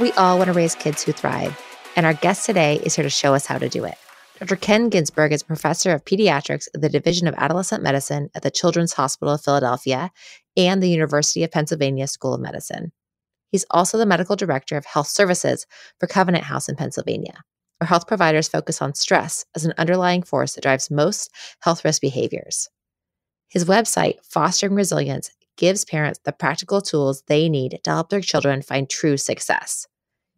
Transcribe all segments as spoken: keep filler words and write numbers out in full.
We all want to raise kids who thrive, and our guest today is here to show us how to do it. Doctor Ken Ginsburg is a professor of pediatrics at the Division of Adolescent Medicine at the Children's Hospital of Philadelphia and the University of Pennsylvania School of Medicine. He's also the medical director of health services for Covenant House in Pennsylvania, where health providers focus on stress as an underlying force that drives most health risk behaviors. His website, Fostering Resilience, gives parents the practical tools they need to help their children find true success.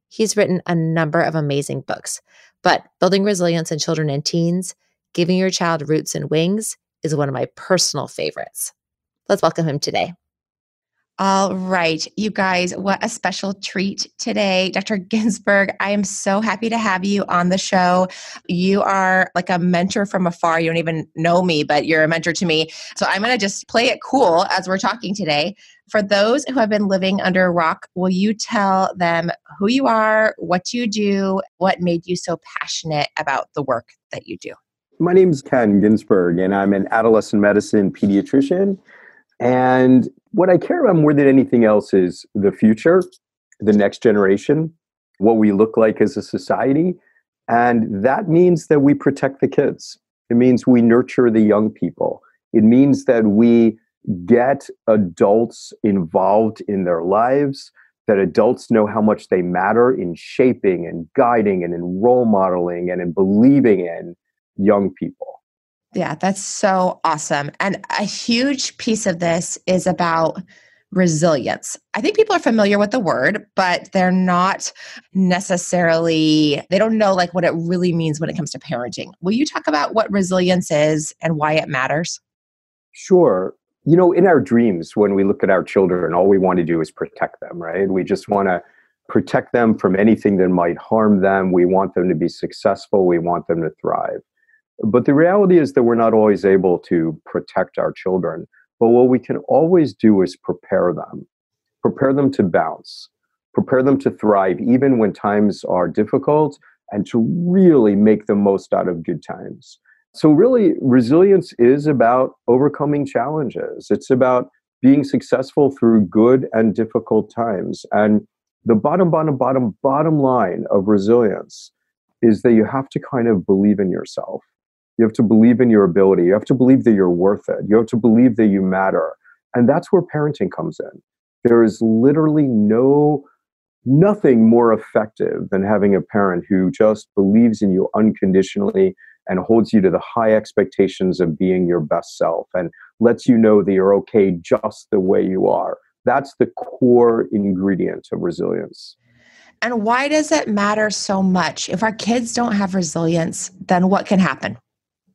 He's written a number of amazing books, but Building Resilience in Children and Teens: Giving Your Child Roots and Wings is one of my personal favorites. Let's welcome him today. All right, you guys, what a special treat today. Doctor Ginsburg, I am so happy to have you on the show. You are like a mentor from afar. You don't even know me, but you're a mentor to me. So I'm going to just play it cool as we're talking today. For those who have been living under a rock, will you tell them who you are, what you do, what made you so passionate about the work that you do? My name is Ken Ginsburg, and I'm an adolescent medicine pediatrician. And what I care about more than anything else is the future, the next generation, what we look like as a society. And that means that we protect the kids. It means we nurture the young people. It means that we get adults involved in their lives, that adults know how much they matter in shaping and guiding and in role modeling and in believing in young people. Yeah, that's so awesome. And a huge piece of this is about resilience. I think people are familiar with the word, but they're not necessarily, they don't know like what it really means when it comes to parenting. Will you talk about what resilience is and why it matters? Sure. You know, in our dreams, when we look at our children, all we want to do is protect them, right? We just want to protect them from anything that might harm them. We want them to be successful. We want them to thrive. But the reality is that we're not always able to protect our children. But what we can always do is prepare them, prepare them to bounce, prepare them to thrive, even when times are difficult, and to really make the most out of good times. So really, resilience is about overcoming challenges. It's about being successful through good and difficult times. And the bottom, bottom, bottom, bottom line of resilience is that you have to kind of believe in yourself. You have to believe in your ability. You have to believe that you're worth it. You have to believe that you matter. And that's where parenting comes in. There is literally no, nothing more effective than having a parent who just believes in you unconditionally and holds you to the high expectations of being your best self and lets you know that you're okay just the way you are. That's the core ingredient of resilience. And why does it matter so much? If our kids don't have resilience, then what can happen?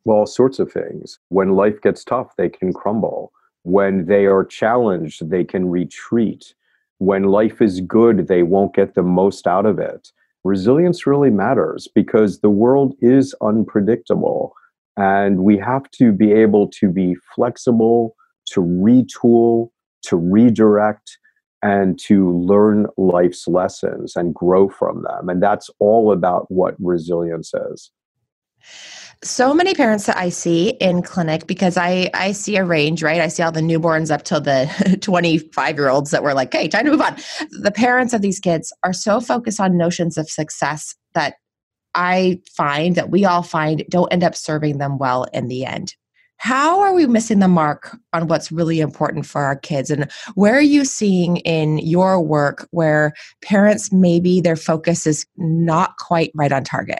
Well, all sorts of things. When life gets tough, they can crumble. When they are challenged, they can retreat. When life is good, they won't get the most out of it. Resilience really matters because the world is unpredictable, and we have to be able to be flexible, to retool, to redirect, and to learn life's lessons and grow from them. And that's all about what resilience is. So many parents that I see in clinic, because I, I see a range, right? I see all the newborns up till the twenty-five-year-olds that were like, hey, time to move on. The parents of these kids are so focused on notions of success that I find, that we all find, don't end up serving them well in the end. How are we missing the mark on what's really important for our kids? And where are you seeing in your work where parents, maybe their focus is not quite right on target?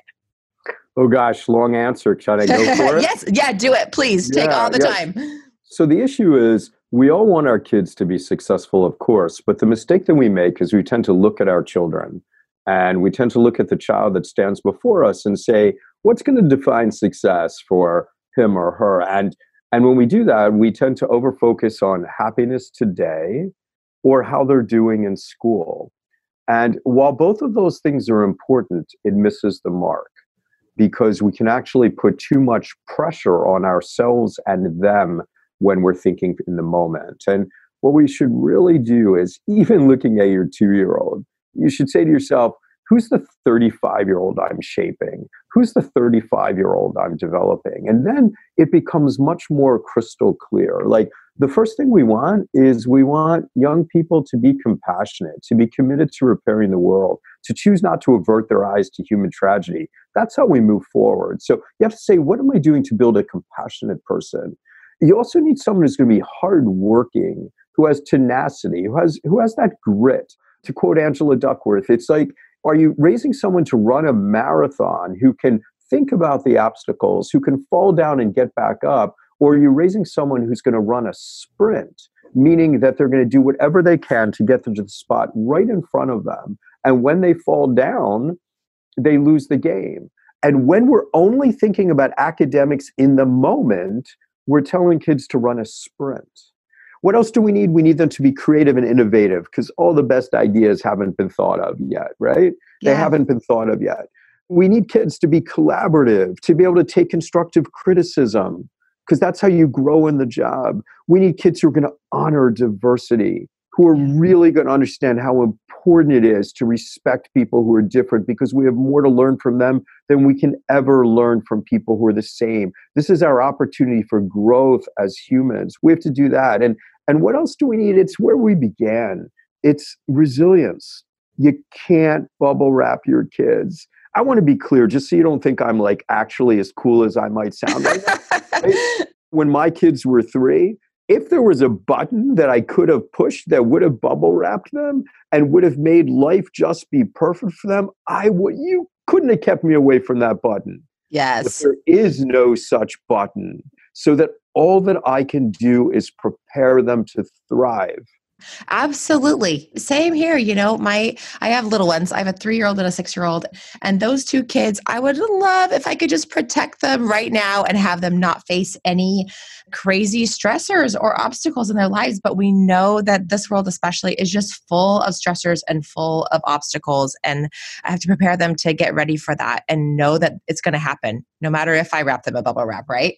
Oh gosh, long answer. Should I go for it? Yes. Yeah, do it. Please. Take yeah, all the yeah. time. So the issue is we all want our kids to be successful, of course, but the mistake that we make is we tend to look at our children and we tend to look at the child that stands before us and say, what's going to define success for him or her? And And when we do that, we tend to overfocus on happiness today or how they're doing in school. And while both of those things are important, it misses the mark because we can actually put too much pressure on ourselves and them when we're thinking in the moment. And what we should really do is, even looking at your two-year-old, you should say to yourself, who's the thirty-five-year-old I'm shaping? Who's the thirty-five-year-old I'm developing? And then it becomes much more crystal clear. Like, the first thing we want is we want young people to be compassionate, to be committed to repairing the world, to choose not to avert their eyes to human tragedy. That's how we move forward. So you have to say, what am I doing to build a compassionate person? You also need someone who's going to be hardworking, who has tenacity, who has who has that grit. To quote Angela Duckworth, it's like, are you raising someone to run a marathon who can think about the obstacles, who can fall down and get back up? Or are you raising someone who's going to run a sprint, meaning that they're going to do whatever they can to get them to the spot right in front of them? And when they fall down, they lose the game. And when we're only thinking about academics in the moment, we're telling kids to run a sprint. What else do we need? We need them to be creative and innovative because all the best ideas haven't been thought of yet, right? Yeah. They haven't been thought of yet. We need kids to be collaborative, to be able to take constructive criticism because that's how you grow in the job. We need kids who are going to honor diversity, who are yeah. really going to understand how important it is to respect people who are different because we have more to learn from them than we can ever learn from people who are the same. This is our opportunity for growth as humans. We have to do that. And and what else do we need? It's where we began. It's resilience. You can't bubble wrap your kids. I want to be clear, just so you don't think I'm like actually as cool as I might sound right now. Right? When my kids were three, if there was a button that I could have pushed that would have bubble wrapped them and would have made life just be perfect for them, I would. You couldn't have kept me away from that button. Yes. But there is no such button, so that all that I can do is prepare them to thrive. Absolutely. Same here. You know, my, I have little ones. I have a three-year-old and a six-year-old, and those two kids, I would love if I could just protect them right now and have them not face any crazy stressors or obstacles in their lives. But we know that this world especially is just full of stressors and full of obstacles. And I have to prepare them to get ready for that and know that it's going to happen no matter if I wrap them a bubble wrap, right?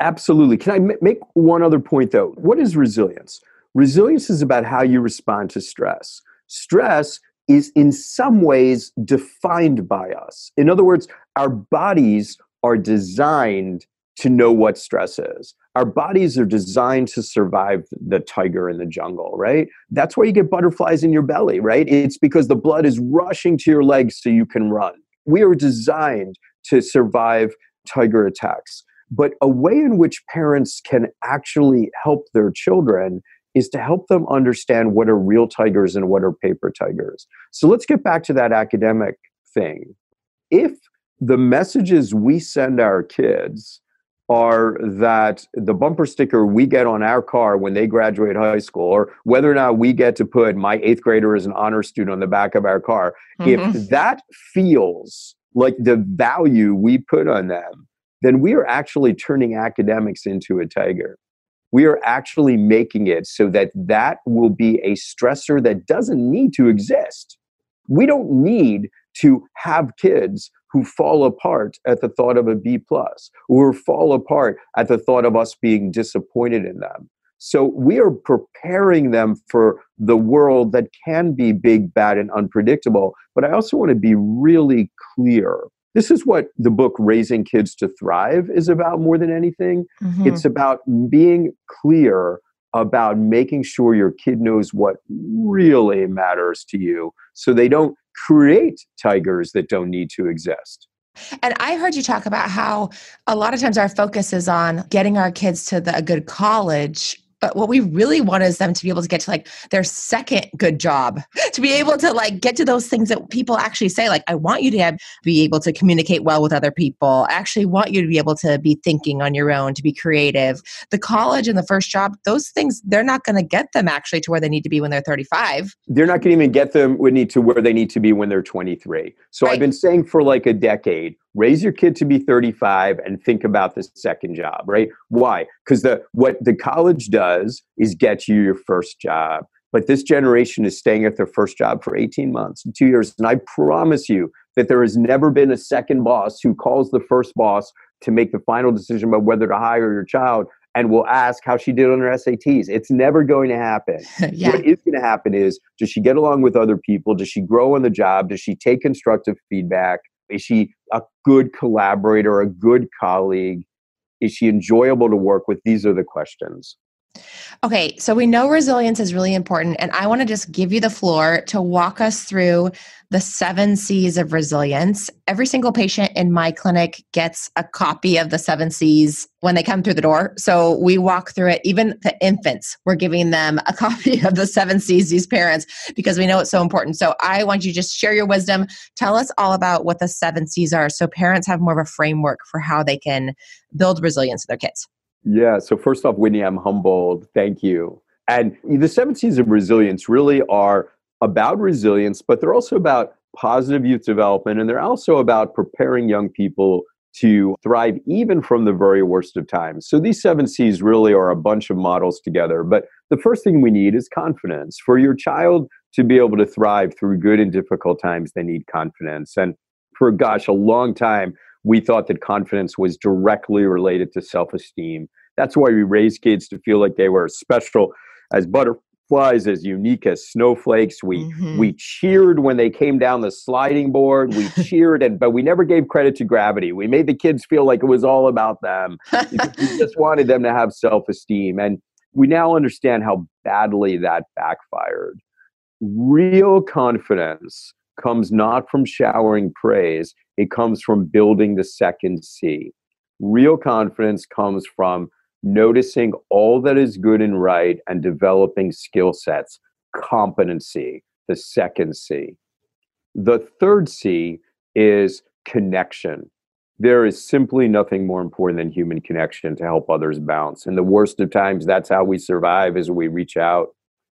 Absolutely. Can I make one other point though? What is resilience? Resilience is about how you respond to stress. Stress is in some ways defined by us. In other words, our bodies are designed to know what stress is. Our bodies are designed to survive the tiger in the jungle, right? That's why you get butterflies in your belly, right? It's because the blood is rushing to your legs so you can run. We are designed to survive tiger attacks. But a way in which parents can actually help their children is to help them understand what are real tigers and what are paper tigers. So let's get back to that academic thing. If the messages we send our kids are that the bumper sticker we get on our car when they graduate high school, or whether or not we get to put my eighth grader as an honor student on the back of our car, mm-hmm. if that feels like the value we put on them, then we are actually turning academics into a tiger. We are actually making it so that that will be a stressor that doesn't need to exist. We don't need to have kids who fall apart at the thought of a B plus or fall apart at the thought of us being disappointed in them. So we are preparing them for the world that can be big, bad, and unpredictable. But I also want to be really clear. This is what the book Raising Kids to Thrive is about more than anything. Mm-hmm. It's about being clear about making sure your kid knows what really matters to you so they don't create tigers that don't need to exist. And I heard you talk about how a lot of times our focus is on getting our kids to the, a good college But what we really want is them to be able to get to like their second good job, to be able to like get to those things that people actually say, like, I want you to have, be able to communicate well with other people. I actually want you to be able to be thinking on your own, to be creative. The college and the first job, those things, they're not going to get them actually to where they need to be when they're thirty-five. They're not going to even get them Whitney, to where they need to be when they're twenty-three. So right. I've been saying for like a decade, raise your kid to be thirty-five and think about the second job, right? Why? Because the what the college does is get you your first job. But this generation is staying at their first job for eighteen months, two years. And I promise you that there has never been a second boss who calls the first boss to make the final decision about whether to hire your child and will ask how she did on her S A Ts. It's never going to happen. Yeah. What is going to happen is, does she get along with other people? Does she grow on the job? Does she take constructive feedback? Is she a good collaborator, a good colleague? Is she enjoyable to work with? These are the questions. Okay, so we know resilience is really important, and I want to just give you the floor to walk us through the seven C's of resilience. Every single patient in my clinic gets a copy of the seven C's when they come through the door. So we walk through it, even the infants, we're giving them a copy of the seven C's, these parents, because we know it's so important. So I want you to just share your wisdom. Tell us all about what the seven C's are so parents have more of a framework for how they can build resilience in their kids. Yeah. So first off, Whitney, I'm humbled. Thank you. And the seven C's of resilience really are about resilience, but they're also about positive youth development. And they're also about preparing young people to thrive even from the very worst of times. So these seven C's really are a bunch of models together. But the first thing we need is confidence. For your child to be able to thrive through good and difficult times, they need confidence. And for, gosh, a long time, we thought that confidence was directly related to self-esteem. That's why we raised kids to feel like they were special as butterflies, as unique as snowflakes. We mm-hmm. we cheered when they came down the sliding board. We cheered, and but we never gave credit to gravity. We made the kids feel like it was all about them. We just wanted them to have self-esteem. And we now understand how badly that backfired. Real confidence comes not from showering praise. It comes from building the second C. Real confidence comes from noticing all that is good and right and developing skill sets, competency, the second C. The third C is connection. There is simply nothing more important than human connection to help others bounce. In the worst of times, that's how we survive, is we reach out,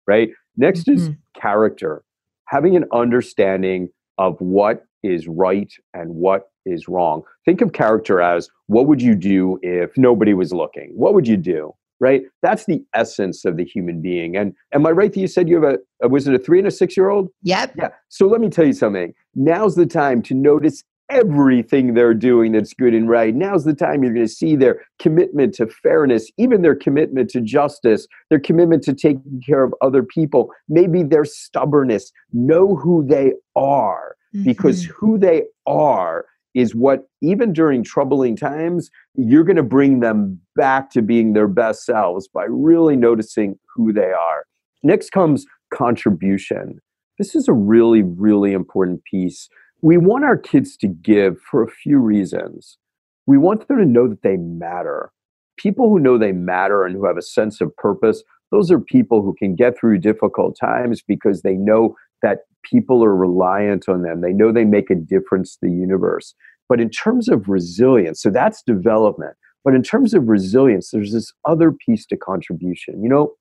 right? Next mm-hmm. is character. Having an understanding of what is right and what is wrong. Think of character as, what would you do if nobody was looking? What would you do, right? That's the essence of the human being. And am I right that you said you have a, was it a three and a six-year-old? Yep. Yeah. So let me tell you something. Now's the time to notice everything they're doing that's good and right. Now's the time you're going to see their commitment to fairness, even their commitment to justice, their commitment to taking care of other people, maybe their stubbornness. Know who they are, mm-hmm. because who they are is what, even during troubling times, you're going to bring them back to being their best selves by really noticing who they are. Next comes contribution. This is a really, really important piece. We want our kids to give for a few reasons. We want them to know that they matter. People who know they matter and who have a sense of purpose, those are people who can get through difficult times because they know that people are reliant on them. They know they make a difference to the universe. But in terms of resilience, so that's development. But in terms of resilience, there's this other piece to contribution. You know,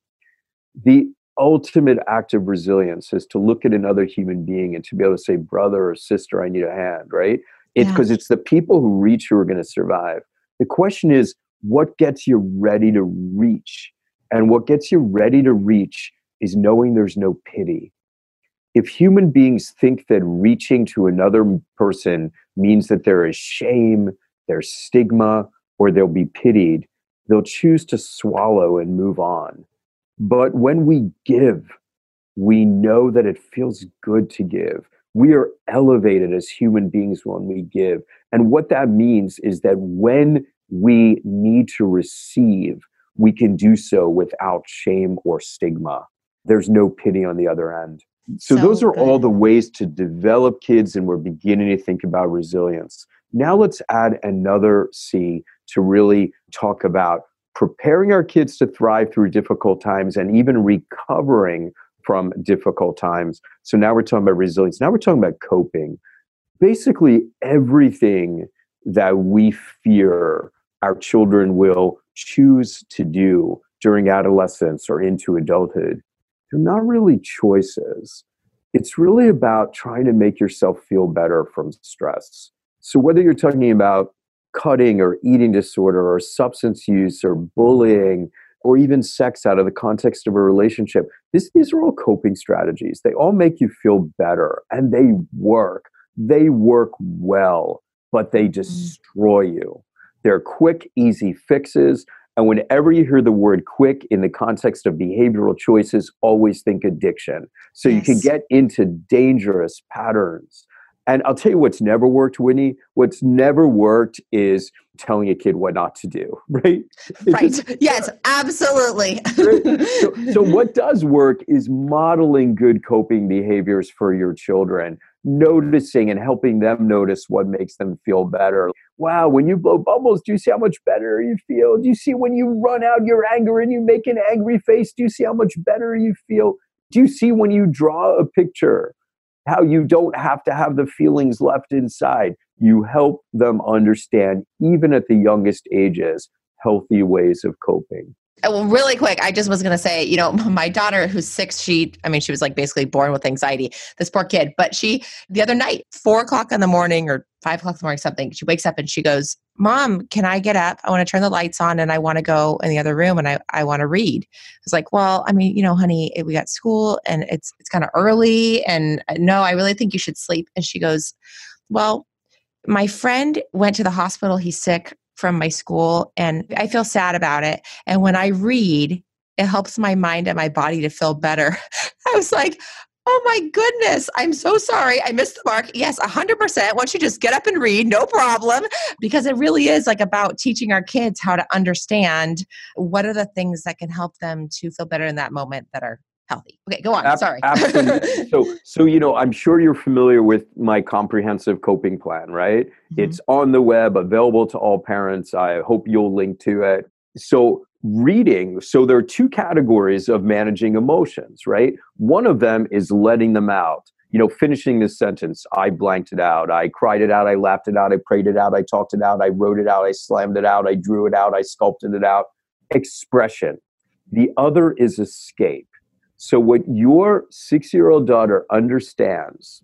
the ultimate act of resilience is to look at another human being and to be able to say, brother or sister, I need a hand, right? It's because yeah. it's the people who reach who are going to survive. The question is, what gets you ready to reach? And what gets you ready to reach is knowing there's no pity. If human beings think that reaching to another person means that there is shame, there's stigma, or they'll be pitied, they'll choose to swallow and move on. But when we give, we know that it feels good to give. We are elevated as human beings when we give. And what that means is that when we need to receive, we can do so without shame or stigma. There's no pity on the other end. So, so those are good. All the ways to develop kids, and we're beginning to think about resilience. Now let's add another C to really talk about preparing our kids to thrive through difficult times and even recovering from difficult times. So now we're talking about resilience. Now we're talking about coping. Basically everything that we fear our children will choose to do during adolescence or into adulthood, they're not really choices. It's really about trying to make yourself feel better from stress. So whether you're talking about cutting or eating disorder or substance use or bullying or even sex out of the context of a relationship, this, these are all coping strategies. They all make you feel better and they work. They work well, but they destroy you. They're quick, easy fixes. And whenever you hear the word quick in the context of behavioral choices, always think addiction. So yes. You can get into dangerous patterns. And I'll tell you what's never worked, Whitney. What's never worked is telling a kid what not to do, right? It right. Just, yes, absolutely. Right? So, so what does work is modeling good coping behaviors for your children, noticing and helping them notice what makes them feel better. Wow, when you blow bubbles, do you see how much better you feel? Do you see when you run out your anger and you make an angry face? Do you see how much better you feel? Do you see when you draw a picture? How you don't have to have the feelings left inside. You help them understand, even at the youngest ages, healthy ways of coping. Well, really quick, I just was going to say, you know, my daughter who's six, she, I mean, she was like basically born with anxiety, this poor kid. But she, the other night, four o'clock in the morning or five o'clock in the morning, something, she wakes up and she goes, Mom, can I get up? I want to turn the lights on and I want to go in the other room and I, I want to read. It's like, well, I mean, you know, honey, we got school and it's, it's kind of early and no, I really think you should sleep. And she goes, well, my friend went to the hospital. He's sick. From my school, and I feel sad about it. And when I read, it helps my mind and my body to feel better. I was like, oh my goodness, I'm so sorry. I missed the mark. Yes, one hundred percent. Once you just get up and read, no problem. Because it really is like about teaching our kids how to understand what are the things that can help them to feel better in that moment that are healthy. Okay, go on. Ab- Sorry. Absolutely. So, so, you know, I'm sure you're familiar with my comprehensive coping plan, right? Mm-hmm. It's on the web, available to all parents. I hope you'll link to it. So reading, so there are two categories of managing emotions, right? One of them is letting them out. You know, finishing this sentence, I blanked it out. I cried it out. I laughed it out. I prayed it out. I talked it out. I wrote it out. I slammed it out. I drew it out. I sculpted it out. Expression. The other is escape. So what your six-year-old daughter understands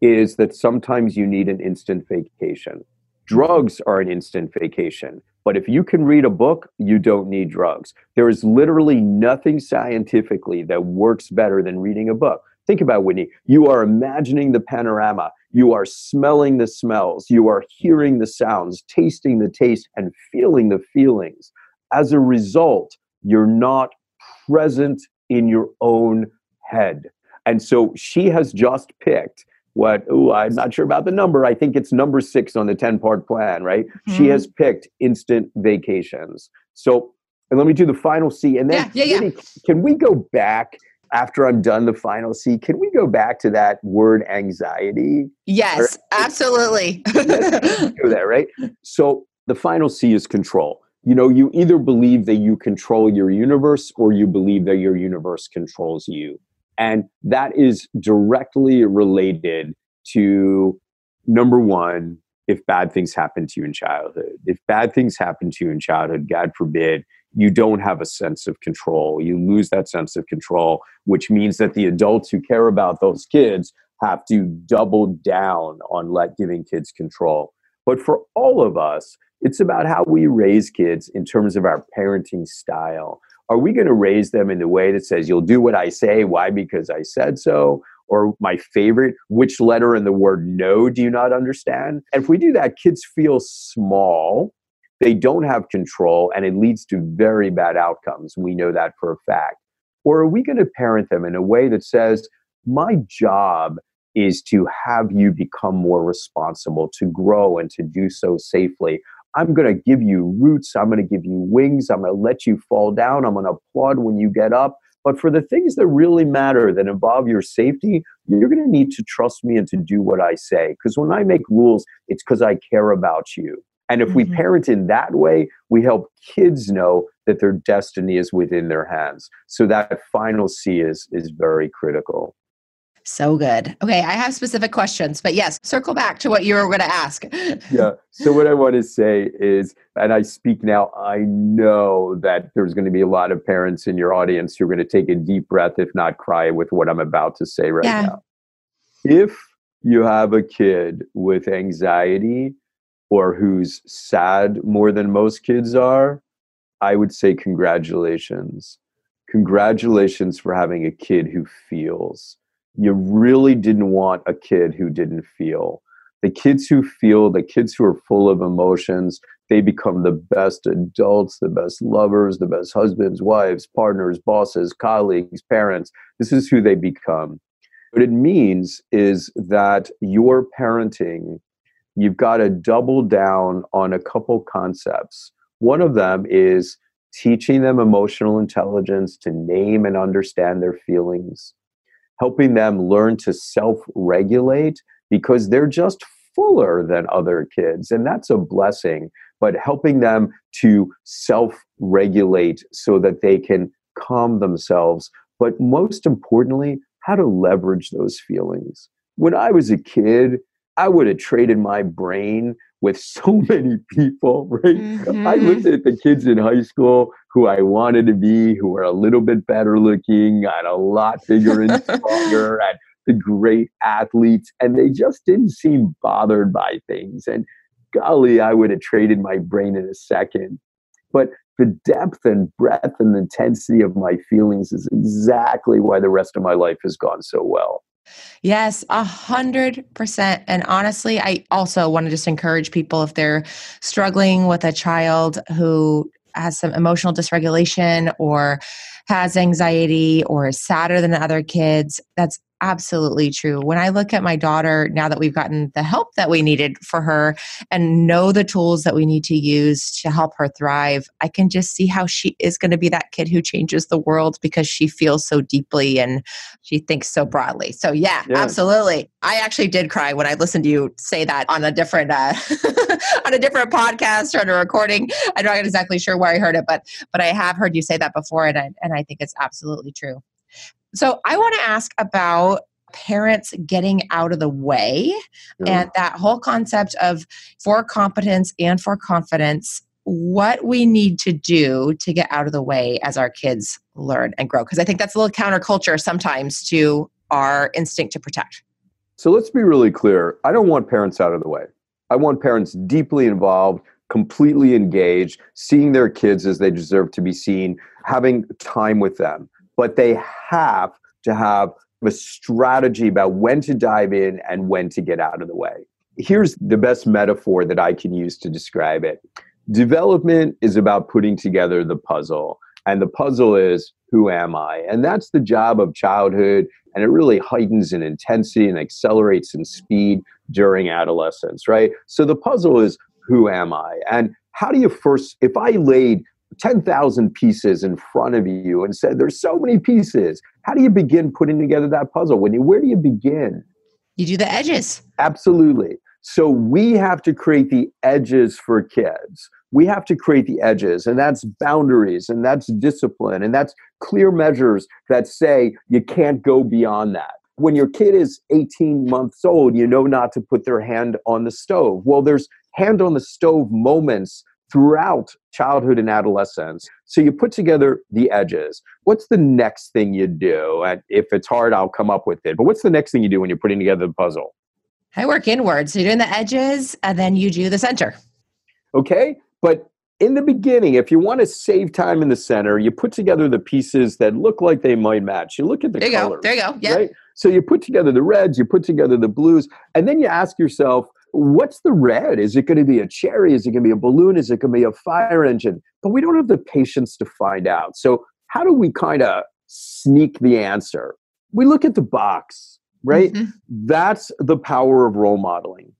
is that sometimes you need an instant vacation. Drugs are an instant vacation, but if you can read a book, you don't need drugs. There is literally nothing scientifically that works better than reading a book. Think about it, Whitney. You are imagining the panorama. You are smelling the smells. You are hearing the sounds, tasting the taste, and feeling the feelings. As a result, you're not present in your own head. And so she has just picked what, oh, I'm not sure about the number. I think it's number six on the ten-part plan, right? Mm-hmm. She has picked instant vacations. So, and let me do the final C. And then, yeah, yeah, yeah. Can we go back after I'm done the final C? Can we go back to that word anxiety? Yes, or, absolutely. Yes, we do that, right? So the final C is control. You know, you either believe that you control your universe or you believe that your universe controls you. And that is directly related to, number one, if bad things happen to you in childhood. If bad things happen to you in childhood, God forbid, you don't have a sense of control. You lose that sense of control, which means that the adults who care about those kids have to double down on let giving kids control. But for all of us, it's about how we raise kids in terms of our parenting style. Are we going to raise them in the way that says, you'll do what I say, why? Because I said so. Or my favorite, which letter in the word no do you not understand? And if we do that, kids feel small, they don't have control, and it leads to very bad outcomes. We know that for a fact. Or are we going to parent them in a way that says, my job is to have you become more responsible, to grow and to do so safely. I'm going to give you roots. I'm going to give you wings. I'm going to let you fall down. I'm going to applaud when you get up. But for the things that really matter, that involve your safety, you're going to need to trust me and to do what I say. Because when I make rules, it's because I care about you. And if mm-hmm. we parent in that way, we help kids know that their destiny is within their hands. So that final C is is very critical. So good. Okay, I have specific questions, but yes, circle back to what you were going to ask. Yeah. So what I want to say is, and I speak now, I know that there's going to be a lot of parents in your audience who are going to take a deep breath, if not cry, with what I'm about to say right yeah. now. If you have a kid with anxiety or who's sad more than most kids are, I would say congratulations. Congratulations for having a kid who feels. You really didn't want a kid who didn't feel. The kids who feel, the kids who are full of emotions, they become the best adults, the best lovers, the best husbands, wives, partners, bosses, colleagues, parents. This is who they become. What it means is that your parenting, you've got to double down on a couple concepts. One of them is teaching them emotional intelligence to name and understand their feelings, helping them learn to self-regulate because they're just fuller than other kids, and that's a blessing, but helping them to self-regulate so that they can calm themselves, but most importantly, how to leverage those feelings. When I was a kid, I would have traded my brain with so many people, right? Mm-hmm. I looked at the kids in high school who I wanted to be, who were a little bit better looking, got a lot bigger and stronger, and the great athletes, and they just didn't seem bothered by things. And golly, I would have traded my brain in a second. But the depth and breadth and intensity of my feelings is exactly why the rest of my life has gone so well. Yes, a hundred percent. And honestly, I also want to just encourage people if they're struggling with a child who has some emotional dysregulation or has anxiety or is sadder than other kids, that's absolutely true. When I look at my daughter, now that we've gotten the help that we needed for her and know the tools that we need to use to help her thrive, I can just see how she is going to be that kid who changes the world because she feels so deeply and she thinks so broadly. So yeah, yeah. absolutely. I actually did cry when I listened to you say that on a different uh, on a different podcast or on a recording. I'm not exactly sure where I heard it, but but I have heard you say that before, and I, and I think it's absolutely true. So I want to ask about parents getting out of the way yeah. and that whole concept of for competence and for confidence, what we need to do to get out of the way as our kids learn and grow. Because I think that's a little counterculture sometimes to our instinct to protect. So let's be really clear. I don't want parents out of the way. I want parents deeply involved, completely engaged, seeing their kids as they deserve to be seen, having time with them. But they have to have a strategy about when to dive in and when to get out of the way. Here's the best metaphor that I can use to describe it. Development is about putting together the puzzle. And the puzzle is, who am I? And that's the job of childhood. And it really heightens in intensity and accelerates in speed during adolescence, right? So the puzzle is, who am I? And how do you first, if I laid ten thousand pieces in front of you and said, there's so many pieces. How do you begin putting together that puzzle? When you, where do you begin? You do the edges. Absolutely. So we have to create the edges for kids. We have to create the edges, and that's boundaries, and that's discipline, and that's clear measures that say you can't go beyond that. When your kid is eighteen months old, you know not to put their hand on the stove. Well, there's hand on the stove moments throughout childhood and adolescence. So you put together the edges. What's the next thing you do? And if it's hard, I'll come up with it. But what's the next thing you do when you're putting together the puzzle? I work inward. So you're doing the edges and then you do the center. Okay. But in the beginning, if you want to save time in the center, you put together the pieces that look like they might match. You look at the there colors. Go. There you go. Yeah. Right? So you put together the reds, you put together the blues, and then you ask yourself, what's the red? Is it going to be a cherry? Is it going to be a balloon? Is it going to be a fire engine? But we don't have the patience to find out. So how do we kind of sneak the answer? We look at the box, right? Mm-hmm. That's the power of role modeling.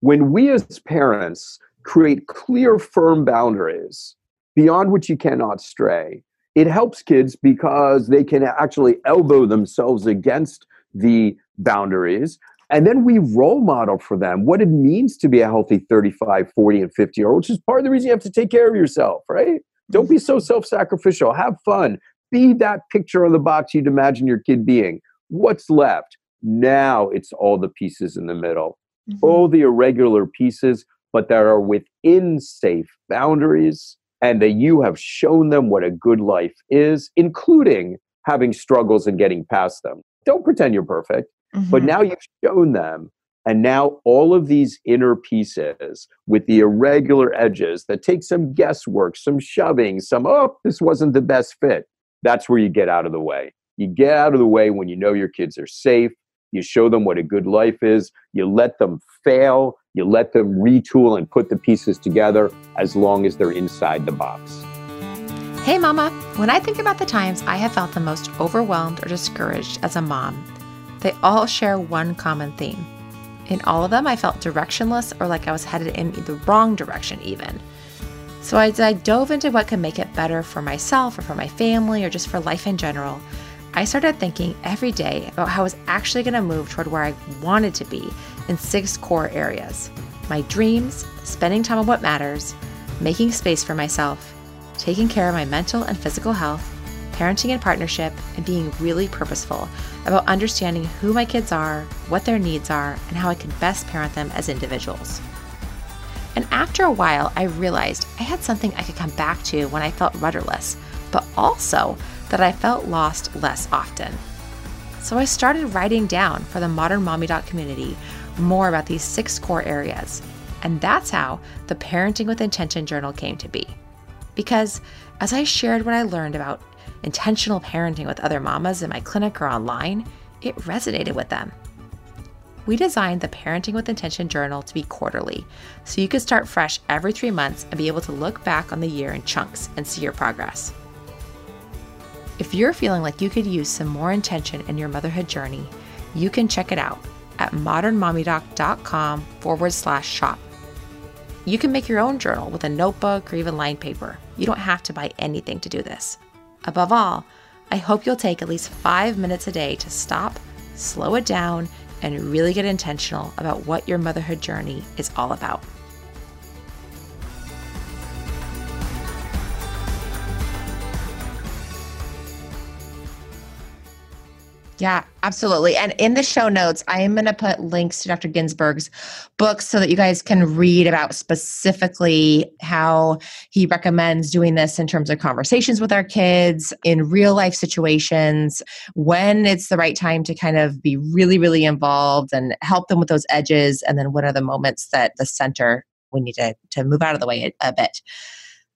When we as parents create clear, firm boundaries beyond which you cannot stray, it helps kids because they can actually elbow themselves against the boundaries. And then we role model for them what it means to be a healthy thirty-five, forty, and fifty-year-old, which is part of the reason you have to take care of yourself, right? Don't be so self-sacrificial. Have fun. Be that picture on the box you'd imagine your kid being. What's left? Now it's all the pieces in the middle. Mm-hmm. All the irregular pieces, but that are within safe boundaries, and that you have shown them what a good life is, including having struggles and getting past them. Don't pretend you're perfect, mm-hmm. but now you've shown them. And now all of these inner pieces with the irregular edges that take some guesswork, some shoving, some, oh, this wasn't the best fit. That's where you get out of the way. You get out of the way when you know your kids are safe. You show them what a good life is. You let them fail. You let them retool and put the pieces together as long as they're inside the box. Hey, Mama. When I think about the times I have felt the most overwhelmed or discouraged as a mom, they all share one common theme. In all of them, I felt directionless or like I was headed in the wrong direction even. So as I dove into what could make it better for myself or for my family or just for life in general, I started thinking every day about how I was actually going to move toward where I wanted to be in six core areas: my dreams, spending time on what matters, making space for myself, taking care of my mental and physical health, parenting in partnership, and being really purposeful about understanding who my kids are, what their needs are, and how I can best parent them as individuals. And after a while, I realized I had something I could come back to when I felt rudderless, but also that I felt lost less often. So I started writing down for the Modern Mommy Doc community more about these six core areas. And that's how the Parenting with Intention journal came to be. Because as I shared what I learned about intentional parenting with other mamas in my clinic or online, it resonated with them. We designed the Parenting with Intention journal to be quarterly, so you could start fresh every three months and be able to look back on the year in chunks and see your progress. If you're feeling like you could use some more intention in your motherhood journey, you can check it out at modernmommydoc.com forward slash shop. You can make your own journal with a notebook or even lined paper. You don't have to buy anything to do this. Above all, I hope you'll take at least five minutes a day to stop, slow it down, and really get intentional about what your motherhood journey is all about. Yeah, absolutely. And in the show notes, I am going to put links to Doctor Ginsburg's books so that you guys can read about specifically how he recommends doing this in terms of conversations with our kids, in real life situations, when it's the right time to kind of be really, really involved and help them with those edges, and then what are the moments that the center we need to, to move out of the way a, a bit.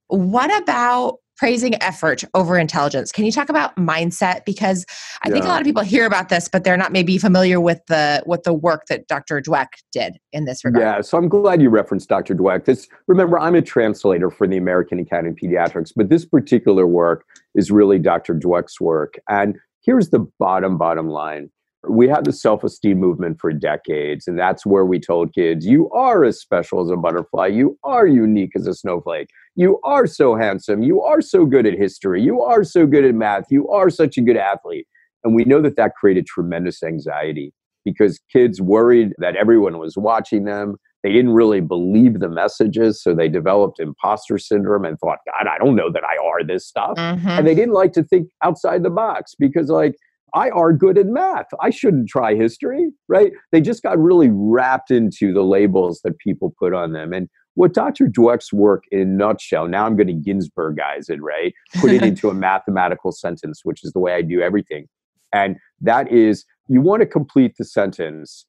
What about praising effort over intelligence? Can you talk about mindset? Because I yeah. think a lot of people hear about this, but they're not maybe familiar with the with the work that Doctor Dweck did in this regard. Yeah, so I'm glad you referenced Doctor Dweck. This, remember, I'm a translator for the American Academy of Pediatrics, but this particular work is really Doctor Dweck's work. And here's the bottom, bottom line. We had the self-esteem movement for decades, and that's where we told kids, you are as special as a butterfly. You are unique as a snowflake. You are so handsome. You are so good at history. You are so good at math. You are such a good athlete. And we know that that created tremendous anxiety because kids worried that everyone was watching them. They didn't really believe the messages, so they developed imposter syndrome and thought, God, I don't know that I are this stuff. Mm-hmm. And they didn't like to think outside the box because, like, I are good at math. I shouldn't try history, right? They just got really wrapped into the labels that people put on them. And what Doctor Dweck's work in a nutshell, now I'm going to Ginsburgize it, right? Put it into a mathematical sentence, which is the way I do everything. And that is, you want to complete the sentence,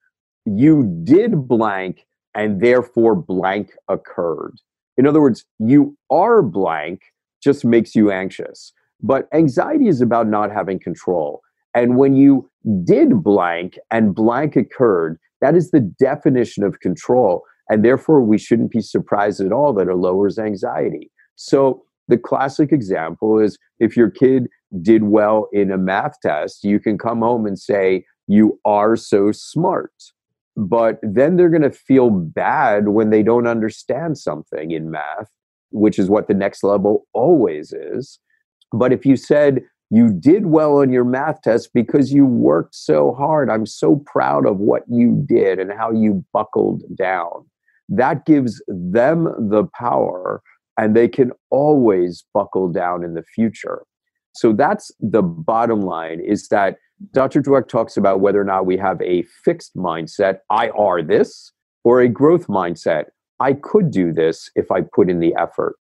you did blank, and therefore blank occurred. In other words, you are blank just makes you anxious. But anxiety is about not having control. And when you did blank and blank occurred, that is the definition of control. And therefore, we shouldn't be surprised at all that it lowers anxiety. So the classic example is if your kid did well in a math test, you can come home and say, you are so smart. But then they're going to feel bad when they don't understand something in math, which is what the next level always is. But if you said, You did well on your math test because you worked so hard. I'm so proud of what you did and how you buckled down. That gives them the power, and they can always buckle down in the future. So that's the bottom line, is that Doctor Dweck talks about whether or not we have a fixed mindset, I are this, or a growth mindset, I could do this if I put in the effort.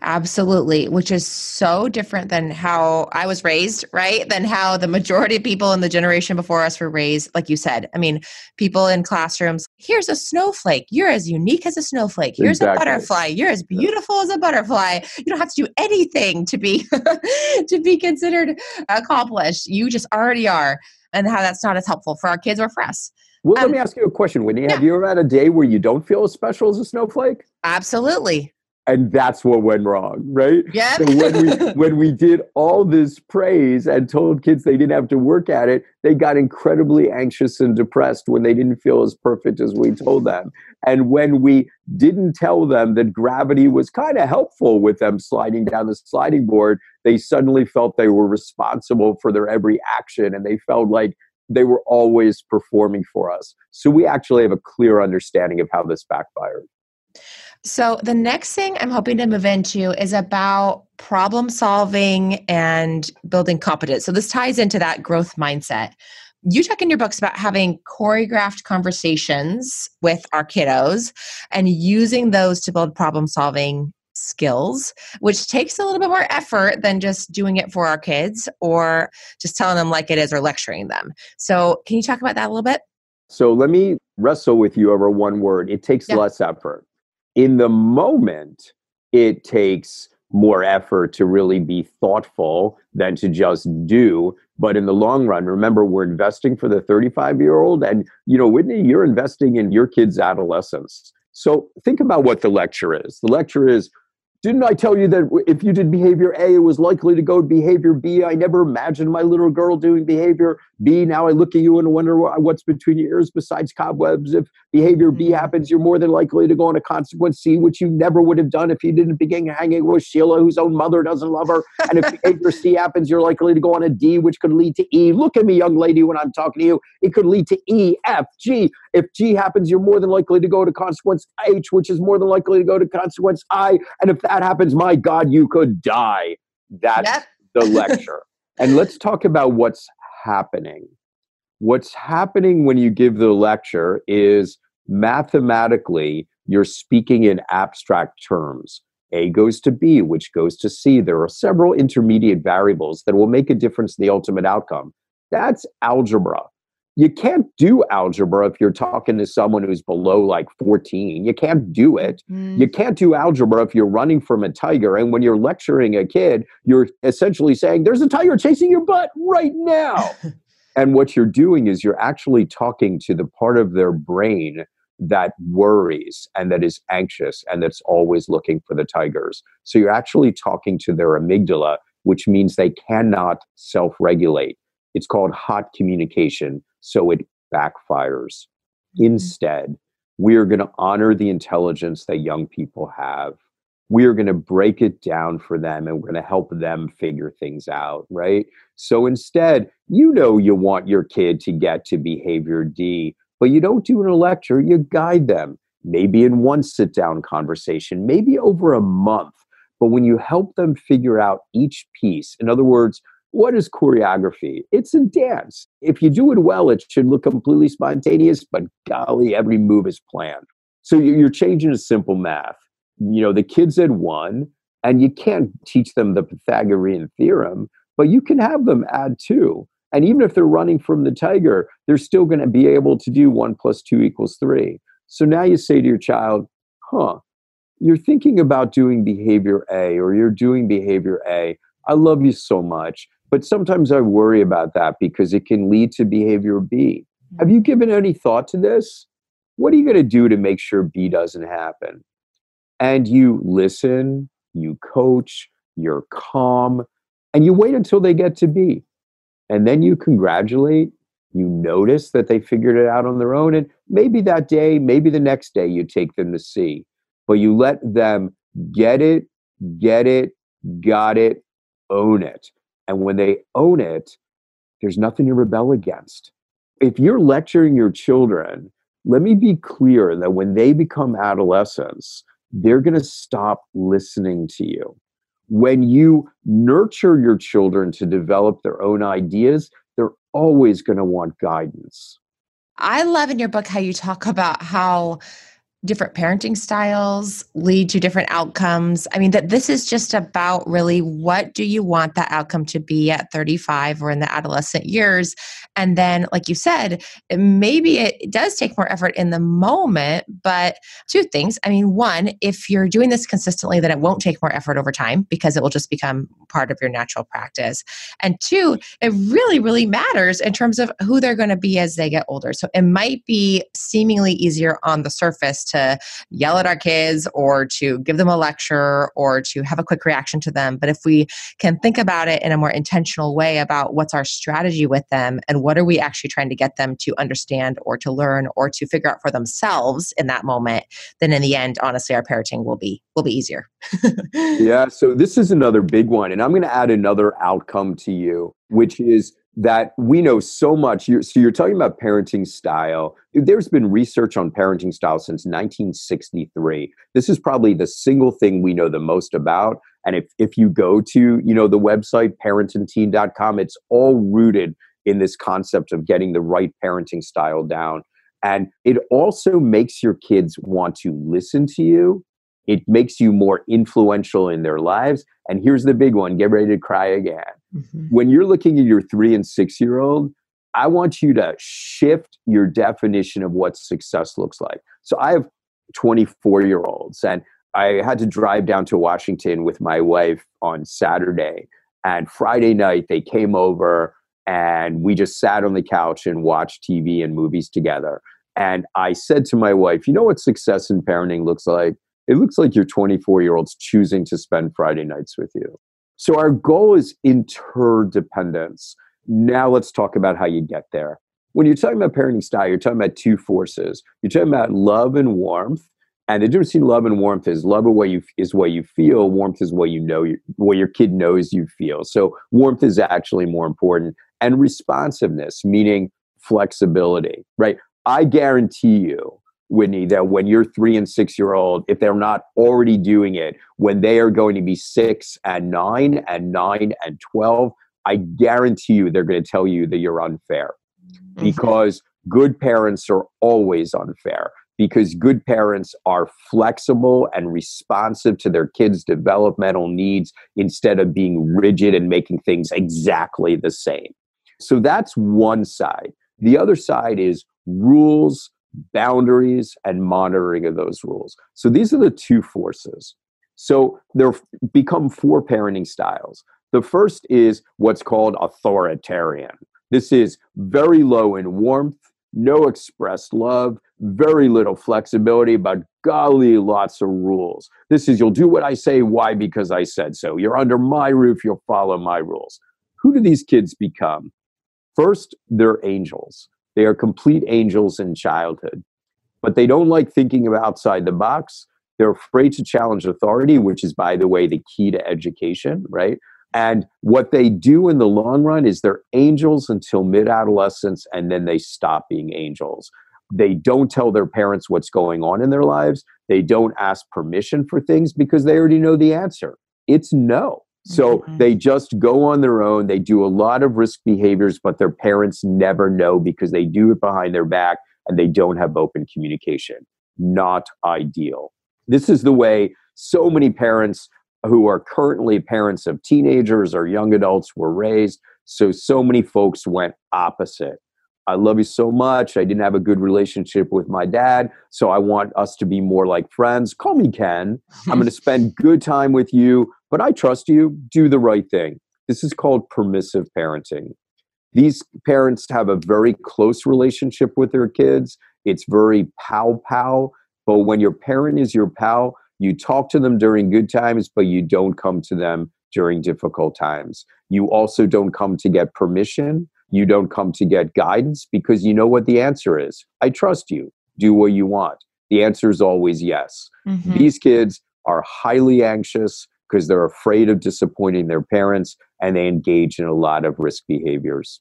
Absolutely, which is so different than how I was raised, right? Than how the majority of people in the generation before us were raised, like you said. I mean, people in classrooms, here's a snowflake. You're as unique as a snowflake. Here's exactly. a butterfly. You're as beautiful as a butterfly. You don't have to do anything to be to be considered accomplished. You just already are. And how that's not as helpful for our kids or for us. Well, um, let me ask you a question, Whitney. Yeah. Have you ever had a day where you don't feel as special as a snowflake? Absolutely. And that's what went wrong, right? Yeah. So when we when we did all this praise and told kids they didn't have to work at it, they got incredibly anxious and depressed when they didn't feel as perfect as we told them. And when we didn't tell them that gravity was kind of helpful with them sliding down the sliding board, they suddenly felt they were responsible for their every action, and they felt like they were always performing for us. So we actually have a clear understanding of how this backfired. So the next thing I'm hoping to move into is about problem solving and building competence. So this ties into that growth mindset. You talk in your books about having choreographed conversations with our kiddos and using those to build problem solving skills, which takes a little bit more effort than just doing it for our kids or just telling them like it is or lecturing them. So can you talk about that a little bit? So let me wrestle with you over one word. It takes yeah. less effort. In the moment, it takes more effort to really be thoughtful than to just do. But in the long run, remember, we're investing for the thirty-five-year-old. And, you know, Whitney, you're investing in your kid's adolescence. So think about what the lecture is. The lecture is, didn't I tell you that if you did behavior A, it was likely to go to behavior B? I never imagined my little girl doing behavior B. Now I look at you and wonder what's between your ears besides cobwebs. If behavior B happens, you're more than likely to go on a consequence C, which you never would have done if you didn't begin hanging with Sheila, whose own mother doesn't love her. And if behavior C happens, you're likely to go on a D, which could lead to E. Look at me, young lady, when I'm talking to you. It could lead to E, F, G. If G happens, you're more than likely to go to consequence H, which is more than likely to go to consequence I. And if that That happens, my God, you could die. That's yep. the lecture. And let's talk about what's happening. What's happening when you give the lecture is mathematically, you're speaking in abstract terms. A goes to B, which goes to C. There are several intermediate variables that will make a difference in the ultimate outcome. That's algebra. You can't do algebra if you're talking to someone who's below like fourteen. You can't do it. Mm. You can't do algebra if you're running from a tiger. And when you're lecturing a kid, you're essentially saying, there's a tiger chasing your butt right now. And what you're doing is you're actually talking to the part of their brain that worries and that is anxious and that's always looking for the tigers. So you're actually talking to their amygdala, which means they cannot self-regulate. It's called hot communication. So it backfires. Instead, we are going to honor the intelligence that young people have. We are going to break it down for them, and we're going to help them figure things out, right? So instead, you know you want your kid to get to behavior D, but you don't do a lecture, you guide them. Maybe in one sit-down conversation, maybe over a month. But when you help them figure out each piece, in other words, what is choreography? It's a dance. If you do it well, it should look completely spontaneous, but golly, every move is planned. So you're changing to simple math. You know, the kids had one, and you can't teach them the Pythagorean theorem, but you can have them add two. And even if they're running from the tiger, they're still going to be able to do one plus two equals three. So now you say to your child, huh, you're thinking about doing behavior A, or you're doing behavior A. I love you so much. But sometimes I worry about that because it can lead to behavior B. Have you given any thought to this? What are you going to do to make sure B doesn't happen? And you listen, you coach, you're calm, and you wait until they get to B. And then you congratulate, you notice that they figured it out on their own. And maybe that day, maybe the next day, you take them to C. But you let them get it, get it, got it, own it. And when they own it, there's nothing to rebel against. If you're lecturing your children, let me be clear that when they become adolescents, they're going to stop listening to you. When you nurture your children to develop their own ideas, they're always going to want guidance. I love in your book how you talk about how different parenting styles lead to different outcomes. I mean, that this is just about really what do you want that outcome to be at thirty-five or in the adolescent years. And then, like you said, maybe it does take more effort in the moment, but two things. I mean, one, if you're doing this consistently, then it won't take more effort over time because it will just become part of your natural practice. And two, it really, really matters in terms of who they're going to be as they get older. So it might be seemingly easier on the surface to yell at our kids or to give them a lecture or to have a quick reaction to them. But if we can think about it in a more intentional way about what's our strategy with them and what are we actually trying to get them to understand or to learn or to figure out for themselves in that moment, then in the end, honestly, our parenting will be will be easier. Yeah. So this is another big one. And I'm going to add another outcome to you, which is that we know so much. You're, so you're talking about parenting style. There's been research on parenting style since nineteen sixty-three. This is probably the single thing we know the most about. And if, if you go to, you know, the website, parent and teen dot com, it's all rooted in this concept of getting the right parenting style down. And it also makes your kids want to listen to you. It makes you more influential in their lives. And here's the big one, get ready to cry again. Mm-hmm. When you're looking at your three and six-year-old, I want you to shift your definition of what success looks like. So I have twenty-four-year-olds, and I had to drive down to Washington with my wife on Saturday. And Friday night, they came over, and we just sat on the couch and watched T V and movies together. And I said to my wife, you know what success in parenting looks like? It looks like your twenty-four-year-old's choosing to spend Friday nights with you. So our goal is interdependence. Now let's talk about how you get there. When you're talking about parenting style, you're talking about two forces. You're talking about love and warmth. And the difference between love and warmth is love is what you feel. Warmth is what you know, what your kid knows you feel. So warmth is actually more important. And responsiveness, meaning flexibility, right? I guarantee you, Whitney, that when your three and six-year-old, if they're not already doing it, when they are going to be six and nine and nine and twelve, I guarantee you they're going to tell you that you're unfair. Mm-hmm. Because good parents are always unfair. Because good parents are flexible and responsive to their kids' developmental needs instead of being rigid and making things exactly the same. So that's one side. The other side is rules, boundaries, and monitoring of those rules. So these are the two forces. So there become four parenting styles. The first is what's called authoritarian. This is very low in warmth, no expressed love, very little flexibility, but golly, lots of rules. This is, you'll do what I say. Why? Because I said so. You're under my roof. You'll follow my rules. Who do these kids become? First, they're angels. They are complete angels in childhood, but they don't like thinking outside the box. They're afraid to challenge authority, which is, by the way, the key to education, right? And what they do in the long run is they're angels until mid-adolescence, and then they stop being angels. They don't tell their parents what's going on in their lives. They don't ask permission for things because they already know the answer. It's no. So mm-hmm. They just go on their own. They do a lot of risk behaviors, but their parents never know because they do it behind their back and they don't have open communication. Not ideal. This is the way so many parents who are currently parents of teenagers or young adults were raised. So, so many folks went opposite. I love you so much. I didn't have a good relationship with my dad, so I want us to be more like friends. Call me Ken. I'm going to spend good time with you, but I trust you. Do the right thing. This is called permissive parenting. These parents have a very close relationship with their kids. It's very pow-pow, but when your parent is your pal, you talk to them during good times, but you don't come to them during difficult times. You also don't come to get permission. You don't come to get guidance because you know what the answer is. I trust you. Do what you want. The answer is always yes. Mm-hmm. These kids are highly anxious, because they're afraid of disappointing their parents and they engage in a lot of risk behaviors.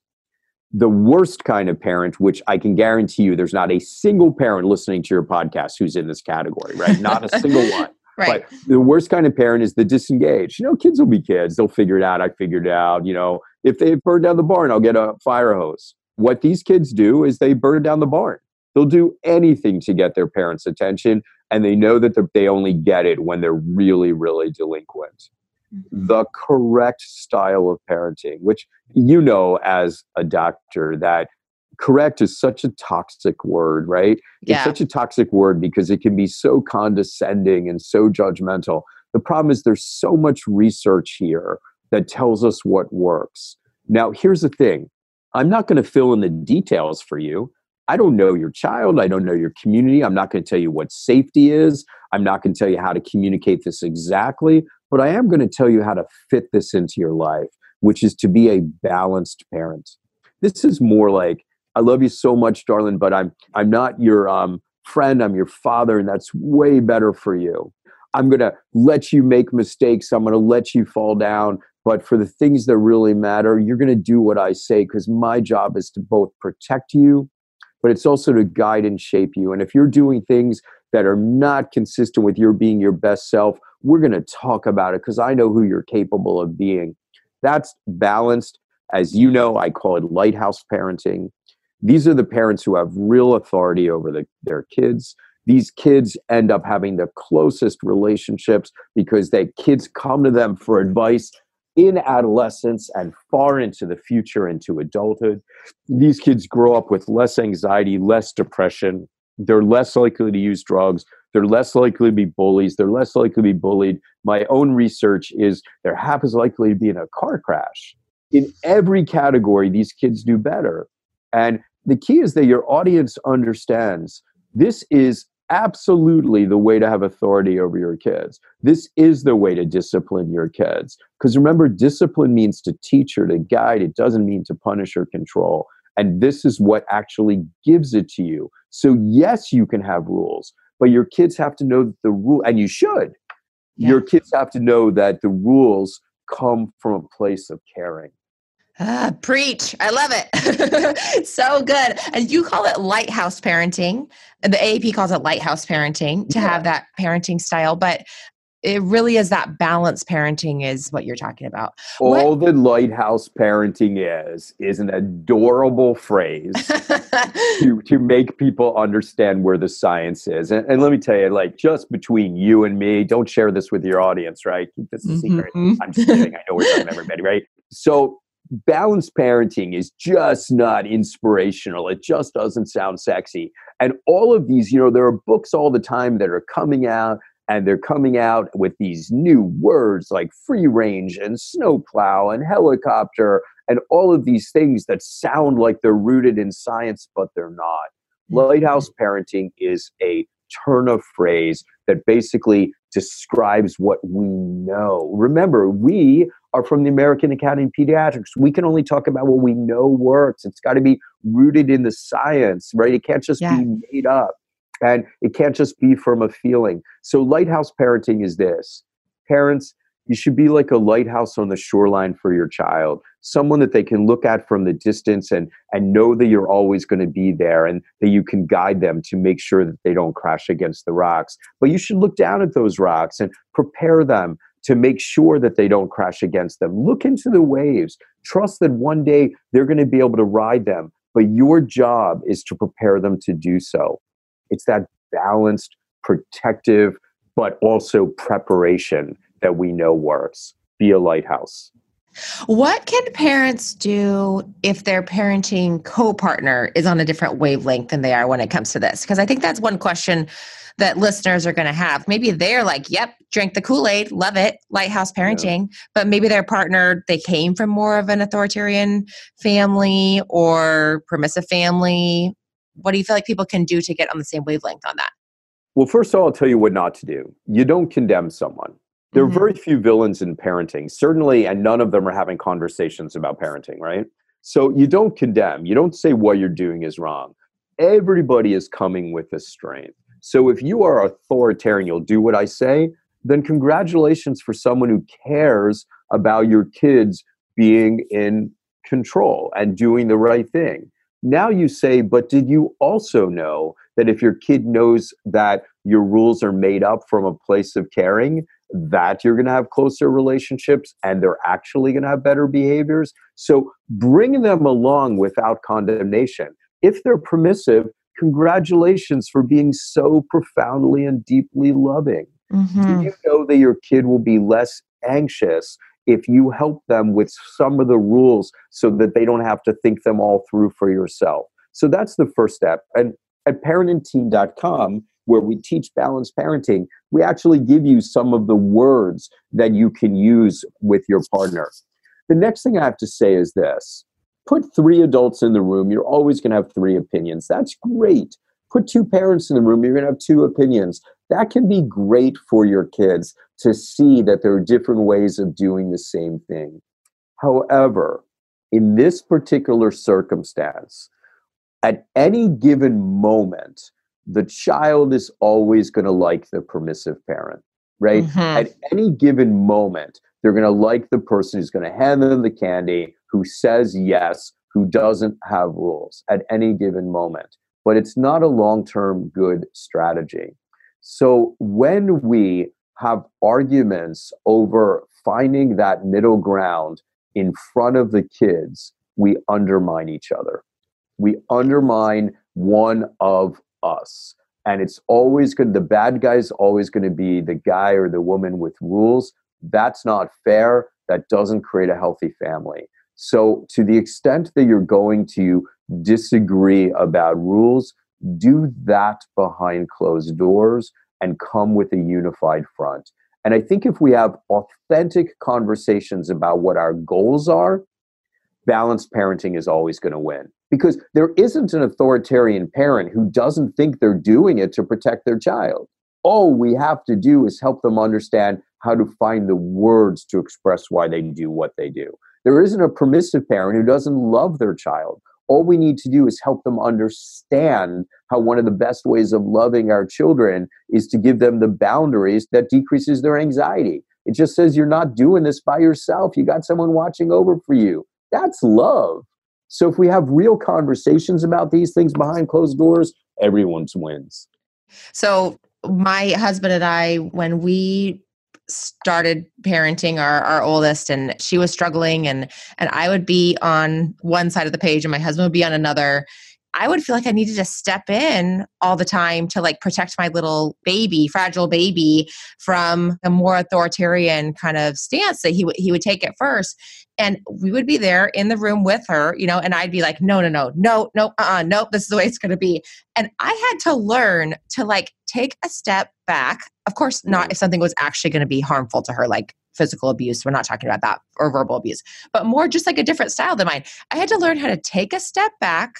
The worst kind of parent, which I can guarantee you there's not a single parent listening to your podcast who's in this category, right? Not a single one. Right. But the worst kind of parent is the disengaged. You know, kids will be kids. They'll figure it out. I figured it out. You know, if they burn down the barn, I'll get a fire hose. What these kids do is they burn down the barn. They'll do anything to get their parents' attention. And they know that they only get it when they're really, really delinquent. The correct style of parenting, which you know as a doctor that correct is such a toxic word, right? Yeah. It's such a toxic word because it can be so condescending and so judgmental. The problem is there's so much research here that tells us what works. Now, here's the thing. I'm not going to fill in the details for you. I don't know your child. I don't know your community. I'm not going to tell you what safety is. I'm not going to tell you how to communicate this exactly, but I am going to tell you how to fit this into your life, which is to be a balanced parent. This is more like, I love you so much, darling, but I'm I'm not your um, friend. I'm your father, and that's way better for you. I'm going to let you make mistakes. I'm going to let you fall down. But for the things that really matter, you're going to do what I say because my job is to both protect you, but it's also to guide and shape you. And if you're doing things that are not consistent with your being your best self, we're going to talk about it because I know who you're capable of being. That's balanced. As you know, I call it lighthouse parenting. These are the parents who have real authority over the, their kids. These kids end up having the closest relationships because their kids come to them for advice in adolescence and far into the future, into adulthood. These kids grow up with less anxiety, less depression. They're less likely to use drugs. They're less likely to be bullies. They're less likely to be bullied. My own research is they're half as likely to be in a car crash. In every category, these kids do better. And the key is that your audience understands this is absolutely the way to have authority over your kids. This is the way to discipline your kids. Because remember, discipline means to teach or to guide. It doesn't mean to punish or control. And this is what actually gives it to you. So yes, you can have rules, but your kids have to know the rule, and you should. Yeah. Your kids have to know that the rules come from a place of caring. Ah, preach. I love it. So good. And you call it lighthouse parenting. The A A P calls it lighthouse parenting to yeah. have that parenting style. But it really is that balanced parenting is what you're talking about. All what? The lighthouse parenting is, is an adorable phrase to, to make people understand where the science is. And, and let me tell you, like, just between you and me, don't share this with your audience, right? Keep this a mm-hmm. secret. I'm just kidding. I know we're talking to everybody, right? So balanced parenting is just not inspirational. It just doesn't sound sexy. And all of these, you know, there are books all the time that are coming out, and they're coming out with these new words like free range and snowplow and helicopter and all of these things that sound like they're rooted in science, but they're not. Lighthouse parenting is a turn of phrase that basically describes what we know. Remember, we are from the American Academy of Pediatrics. We can only talk about what we know works. It's got to be rooted in the science, right? It can't just yeah. be made up, and it can't just be from a feeling. So lighthouse parenting is this. Parents, you should be like a lighthouse on the shoreline for your child, someone that they can look at from the distance and, and know that you're always going to be there and that you can guide them to make sure that they don't crash against the rocks. But you should look down at those rocks and prepare them to make sure that they don't crash against them. Look into the waves. Trust that one day they're going to be able to ride them, but your job is to prepare them to do so. It's that balanced, protective, but also preparation that we know works. Be a lighthouse. What can parents do if their parenting co-partner is on a different wavelength than they are when it comes to this? Because I think that's one question that listeners are going to have. Maybe they're like, yep, drink the Kool-Aid, love it, lighthouse parenting. Yeah. But maybe their partner, they came from more of an authoritarian family or permissive family. What do you feel like people can do to get on the same wavelength on that? Well, first of all, I'll tell you what not to do. You don't condemn someone. There are mm-hmm. very few villains in parenting, certainly, and none of them are having conversations about parenting, right? So you don't condemn. You don't say what you're doing is wrong. Everybody is coming with a strength. So if you are authoritarian, you'll do what I say. then congratulations for someone who cares about your kids being in control and doing the right thing. Now you say, but did you also know that if your kid knows that your rules are made up from a place of caring, that you're going to have closer relationships and they're actually going to have better behaviors? So bring them along without condemnation. If they're permissive, congratulations for being so profoundly and deeply loving. Mm-hmm. Do you know that your kid will be less anxious if you help them with some of the rules so that they don't have to think them all through for yourself? So that's the first step. And at parent and teen dot com, where we teach balanced parenting, we actually give you some of the words that you can use with your partner. The next thing I have to say is this. Put three adults in the room. You're always going to have three opinions. That's great. Put two parents in the room. You're going to have two opinions. That can be great for your kids to see that there are different ways of doing the same thing. However, in this particular circumstance, at any given moment, the child is always going to like the permissive parent, right? Mm-hmm. At any given moment, they're going to like the person who's going to hand them the candy, who says yes, who doesn't have rules at any given moment. But it's not a long-term good strategy. So when we have arguments over finding that middle ground in front of the kids, we undermine each other. We undermine one of us. And it's always good. The bad guy's always going to be the guy or the woman with rules. That's not fair. That doesn't create a healthy family. So to the extent that you're going to disagree about rules, do that behind closed doors and come with a unified front. And I think if we have authentic conversations about what our goals are, balanced parenting is always going to win. Because there isn't an authoritarian parent who doesn't think they're doing it to protect their child. All we have to do is help them understand how to find the words to express why they do what they do. There isn't a permissive parent who doesn't love their child. All we need to do is help them understand how one of the best ways of loving our children is to give them the boundaries that decreases their anxiety. It just says you're not doing this by yourself. You got someone watching over for you. That's love. So if we have real conversations about these things behind closed doors, everyone wins. So my husband and I, when we started parenting our, our oldest, and she was struggling, and, and I would be on one side of the page and my husband would be on another, I would feel like I needed to step in all the time to like protect my little baby, fragile baby, from a more authoritarian kind of stance that he would he would take at first. And we would be there in the room with her, you know, and I'd be like, no, no, no, no, no, uh-uh, no, this is the way it's going to be. And I had to learn to like take a step back. Of course, not if something was actually going to be harmful to her, like physical abuse. We're not talking about that, or verbal abuse, but more just like a different style than mine. I had to learn how to take a step back,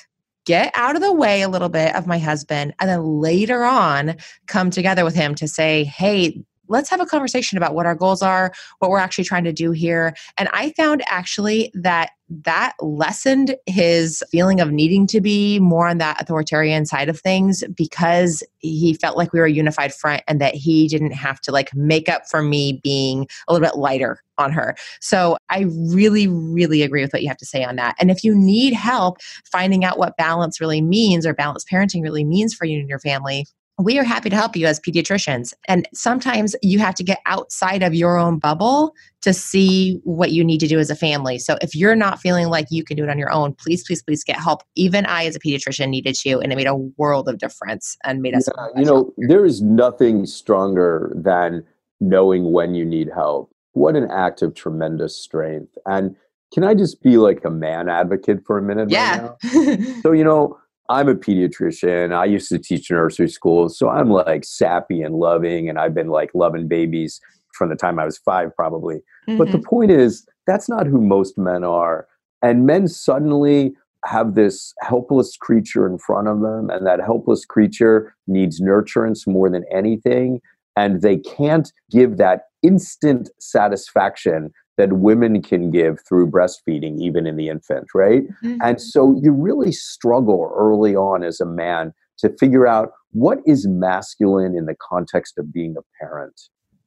get out of the way a little bit of my husband, and then later on come together with him to say, hey, let's have a conversation about what our goals are, what we're actually trying to do here. And I found actually that that lessened his feeling of needing to be more on that authoritarian side of things, because he felt like we were a unified front and that he didn't have to like make up for me being a little bit lighter on her. So I really, really agree with what you have to say on that. And if you need help finding out what balance really means, or balanced parenting really means for you and your family, we are happy to help you as pediatricians. And sometimes you have to get outside of your own bubble to see what you need to do as a family. So if you're not feeling like you can do it on your own, please, please, please get help. Even I, as a pediatrician, needed you, and it made a world of difference and made us. Yeah, you know, there is nothing stronger than knowing when you need help. What an act of tremendous strength. And can I just be like a man advocate for a minute? Yeah. Right now? So, you know, I'm a pediatrician. I used to teach nursery school. So I'm like sappy and loving. And I've been like loving babies from the time I was five, probably. Mm-hmm. But the point is, that's not who most men are. And men suddenly have this helpless creature in front of them. And that helpless creature needs nurturance more than anything. And they can't give that instant satisfaction that women can give through breastfeeding, even in the infant, right? Mm-hmm. And so you really struggle early on as a man to figure out what is masculine in the context of being a parent.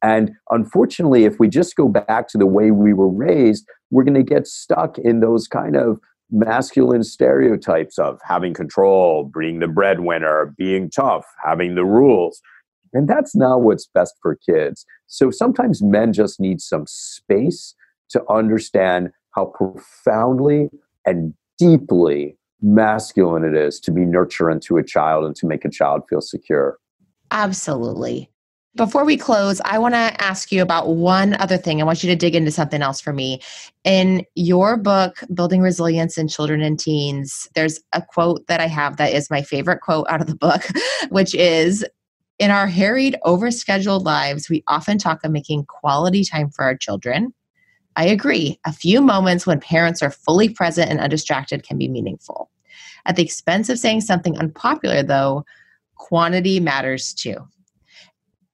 And unfortunately, if we just go back to the way we were raised, we're going to get stuck in those kind of masculine stereotypes of having control, being the breadwinner, being tough, having the rules. And that's not what's best for kids. So sometimes men just need some space to understand how profoundly and deeply masculine it is to be nurturing to a child and to make a child feel secure. Absolutely. Before we close, I want to ask you about one other thing. I want you to dig into something else for me. In your book, Building Resilience in Children and Teens, there's a quote that I have that is my favorite quote out of the book, which is, "In our harried, overscheduled lives, we often talk of making quality time for our children. I agree. A few moments when parents are fully present and undistracted can be meaningful. At the expense of saying something unpopular, though, quantity matters too."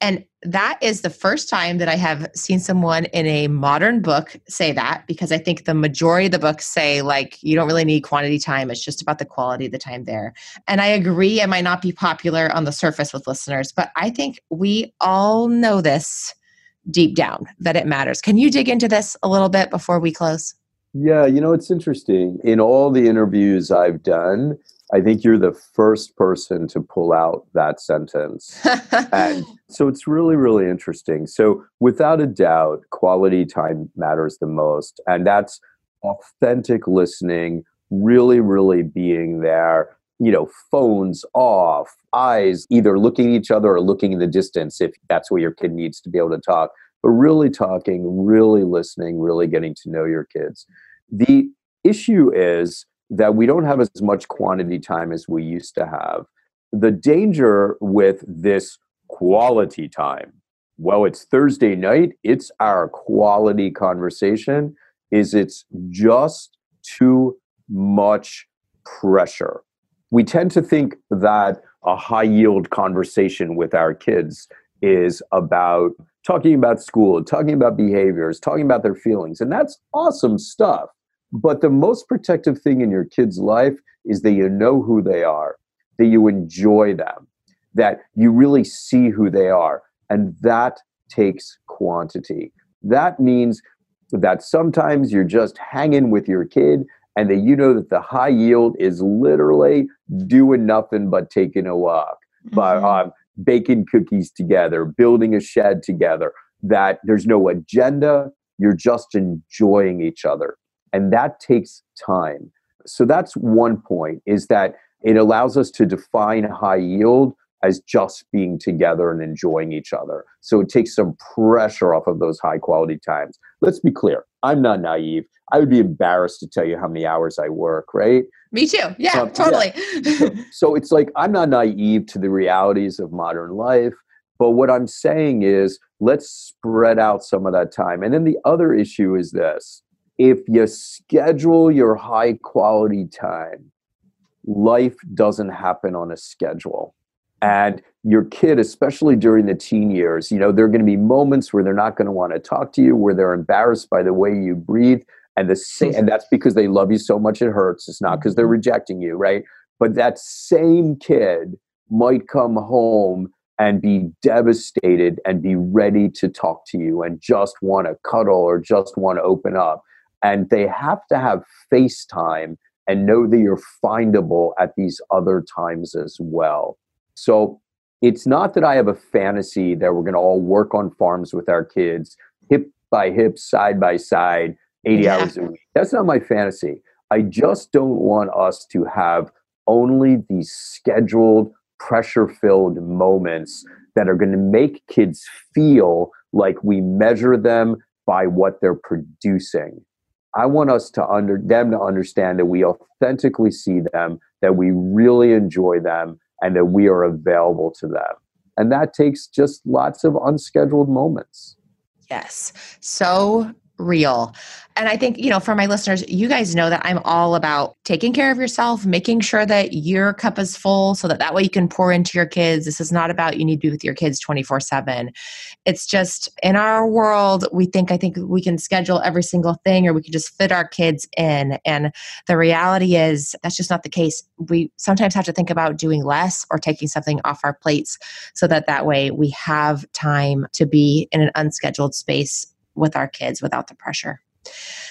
And that is the first time that I have seen someone in a modern book say that, because I think the majority of the books say, like, you don't really need quantity time. It's just about the quality of the time there. And I agree, it might not be popular on the surface with listeners, but I think we all know this deep down, that it matters. Can you dig into this a little bit before we close? Yeah, you know, it's interesting. In all the interviews I've done, I think you're the first person to pull out that sentence. And so it's really, really interesting. So without a doubt, quality time matters the most. And that's authentic listening, really, really being there, you know, phones off, eyes either looking at each other or looking in the distance if that's where your kid needs to be able to talk, but really talking, really listening, really getting to know your kids. The issue is that we don't have as much quantity time as we used to have. The danger with this quality time, well, it's Thursday night, it's our quality conversation, is it's just too much pressure. We tend to think that a high-yield conversation with our kids is about talking about school, talking about behaviors, talking about their feelings, and that's awesome stuff. But the most protective thing in your kid's life is that you know who they are, that you enjoy them, that you really see who they are. And that takes quantity. That means that sometimes you're just hanging with your kid and that you know that the high yield is literally doing nothing but taking a walk, mm-hmm. by um, baking cookies together, building a shed together, that there's no agenda, you're just enjoying each other. And that takes time. So that's one point, is that it allows us to define high yield as just being together and enjoying each other. So it takes some pressure off of those high quality times. Let's be clear. I'm not naive. I would be embarrassed to tell you how many hours I work, right? Me too. Yeah, um, totally. Yeah. so, so it's like, I'm not naive to the realities of modern life. But what I'm saying is, let's spread out some of that time. And then the other issue is this. If you schedule your high quality time, life doesn't happen on a schedule. And your kid, especially during the teen years, you know, there are going to be moments where they're not going to want to talk to you, where they're embarrassed by the way you breathe. And the same, and that's because they love you so much it hurts. It's not because they're rejecting you, right? But that same kid might come home and be devastated and be ready to talk to you and just want to cuddle or just want to open up. And they have to have face time and know that you're findable at these other times as well. So it's not that I have a fantasy that we're going to all work on farms with our kids, hip by hip, side by side, eighty yeah. hours a week. That's not my fantasy. I just don't want us to have only these scheduled, pressure-filled moments that are going to make kids feel like we measure them by what they're producing. I want us to under them to understand that we authentically see them, that we really enjoy them, and that we are available to them. And that takes just lots of unscheduled moments. Yes. So real. And I think, you know, for my listeners, you guys know that I'm all about taking care of yourself, making sure that your cup is full so that that way you can pour into your kids. This is not about you need to be with your kids twenty-four seven. It's just in our world, we think, I think we can schedule every single thing or we can just fit our kids in. And the reality is that's just not the case. We sometimes have to think about doing less or taking something off our plates so that that way we have time to be in an unscheduled space with our kids without the pressure.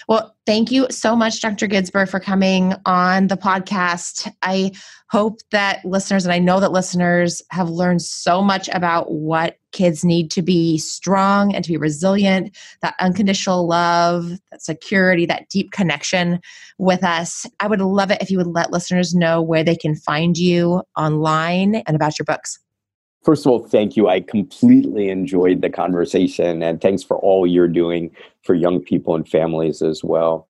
Well, thank you so much, Doctor Ginsburg, for coming on the podcast. I hope that listeners, and I know that listeners have learned so much about what kids need to be strong and to be resilient, that unconditional love, that security, that deep connection with us. I would love it if you would let listeners know where they can find you online and about your books. First of all, thank you. I completely enjoyed the conversation, and thanks for all you're doing for young people and families as well.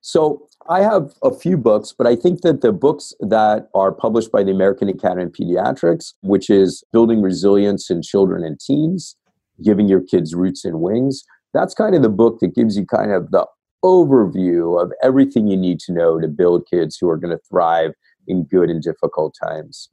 So I have a few books, but I think that the books that are published by the American Academy of Pediatrics, which is Building Resilience in Children and Teens, Giving Your Kids Roots and Wings, that's kind of the book that gives you kind of the overview of everything you need to know to build kids who are going to thrive in good and difficult times.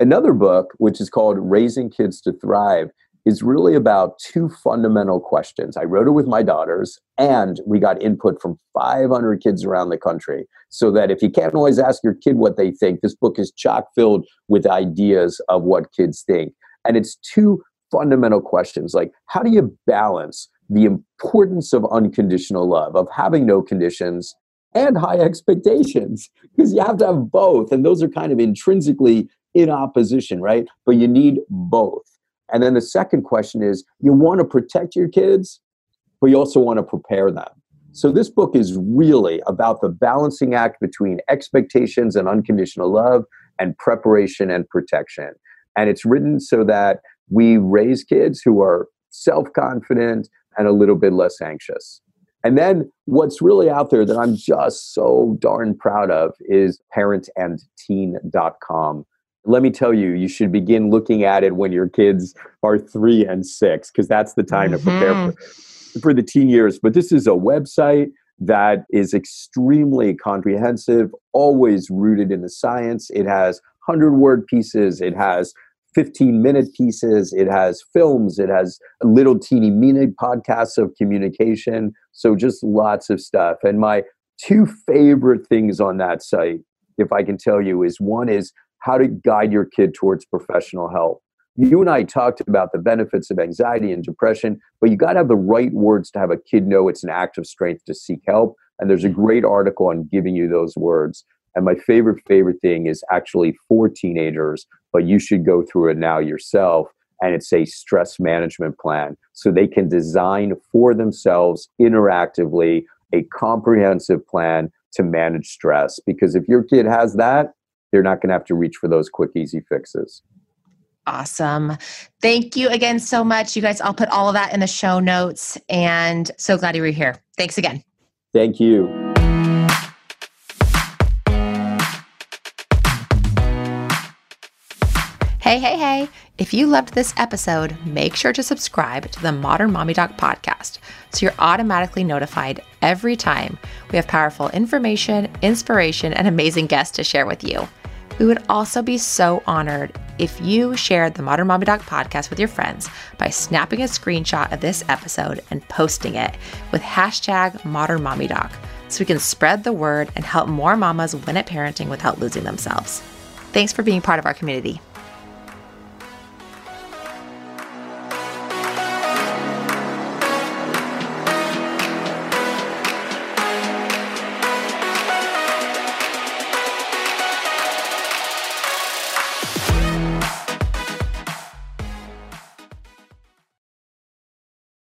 Another book, which is called Raising Kids to Thrive, is really about two fundamental questions. I wrote it with my daughters, and we got input from five hundred kids around the country, so that if you can't always ask your kid what they think, this book is chock-filled with ideas of what kids think. And it's two fundamental questions, like how do you balance the importance of unconditional love, of having no conditions, and high expectations? Because you have to have both, and those are kind of intrinsically in opposition, right? But you need both. And then the second question is, you want to protect your kids, but you also want to prepare them. So this book is really about the balancing act between expectations and unconditional love and preparation and protection. And it's written so that we raise kids who are self-confident and a little bit less anxious. And then what's really out there that I'm just so darn proud of is parent and teen dot com. Let me tell you, you should begin looking at it when your kids are three and six, because that's the time mm-hmm. to prepare for, for the teen years. But this is a website that is extremely comprehensive, always rooted in the science. It has one hundred word pieces. It has fifteen minute pieces. It has films. It has little teeny mini podcasts of communication. So just lots of stuff. And my two favorite things on that site, if I can tell you, is one is how to guide your kid towards professional help. You and I talked about the benefits of anxiety and depression, but you got to have the right words to have a kid know it's an act of strength to seek help. And there's a great article on giving you those words. And my favorite, favorite thing is actually for teenagers, but you should go through it now yourself. And it's a stress management plan so they can design for themselves interactively a comprehensive plan to manage stress. Because if your kid has that, they're not going to have to reach for those quick, easy fixes. Awesome. Thank you again so much. You guys, I'll put all of that in the show notes, and so glad you were here. Thanks again. Thank you. Hey, hey, hey. If you loved this episode, make sure to subscribe to the Modern Mommy Doc podcast so you're automatically notified every time we have powerful information, inspiration, and amazing guests to share with you. We would also be so honored if you shared the Modern Mommy Doc podcast with your friends by snapping a screenshot of this episode and posting it with hashtag Modern Mommy Doc so we can spread the word and help more mamas win at parenting without losing themselves. Thanks for being part of our community.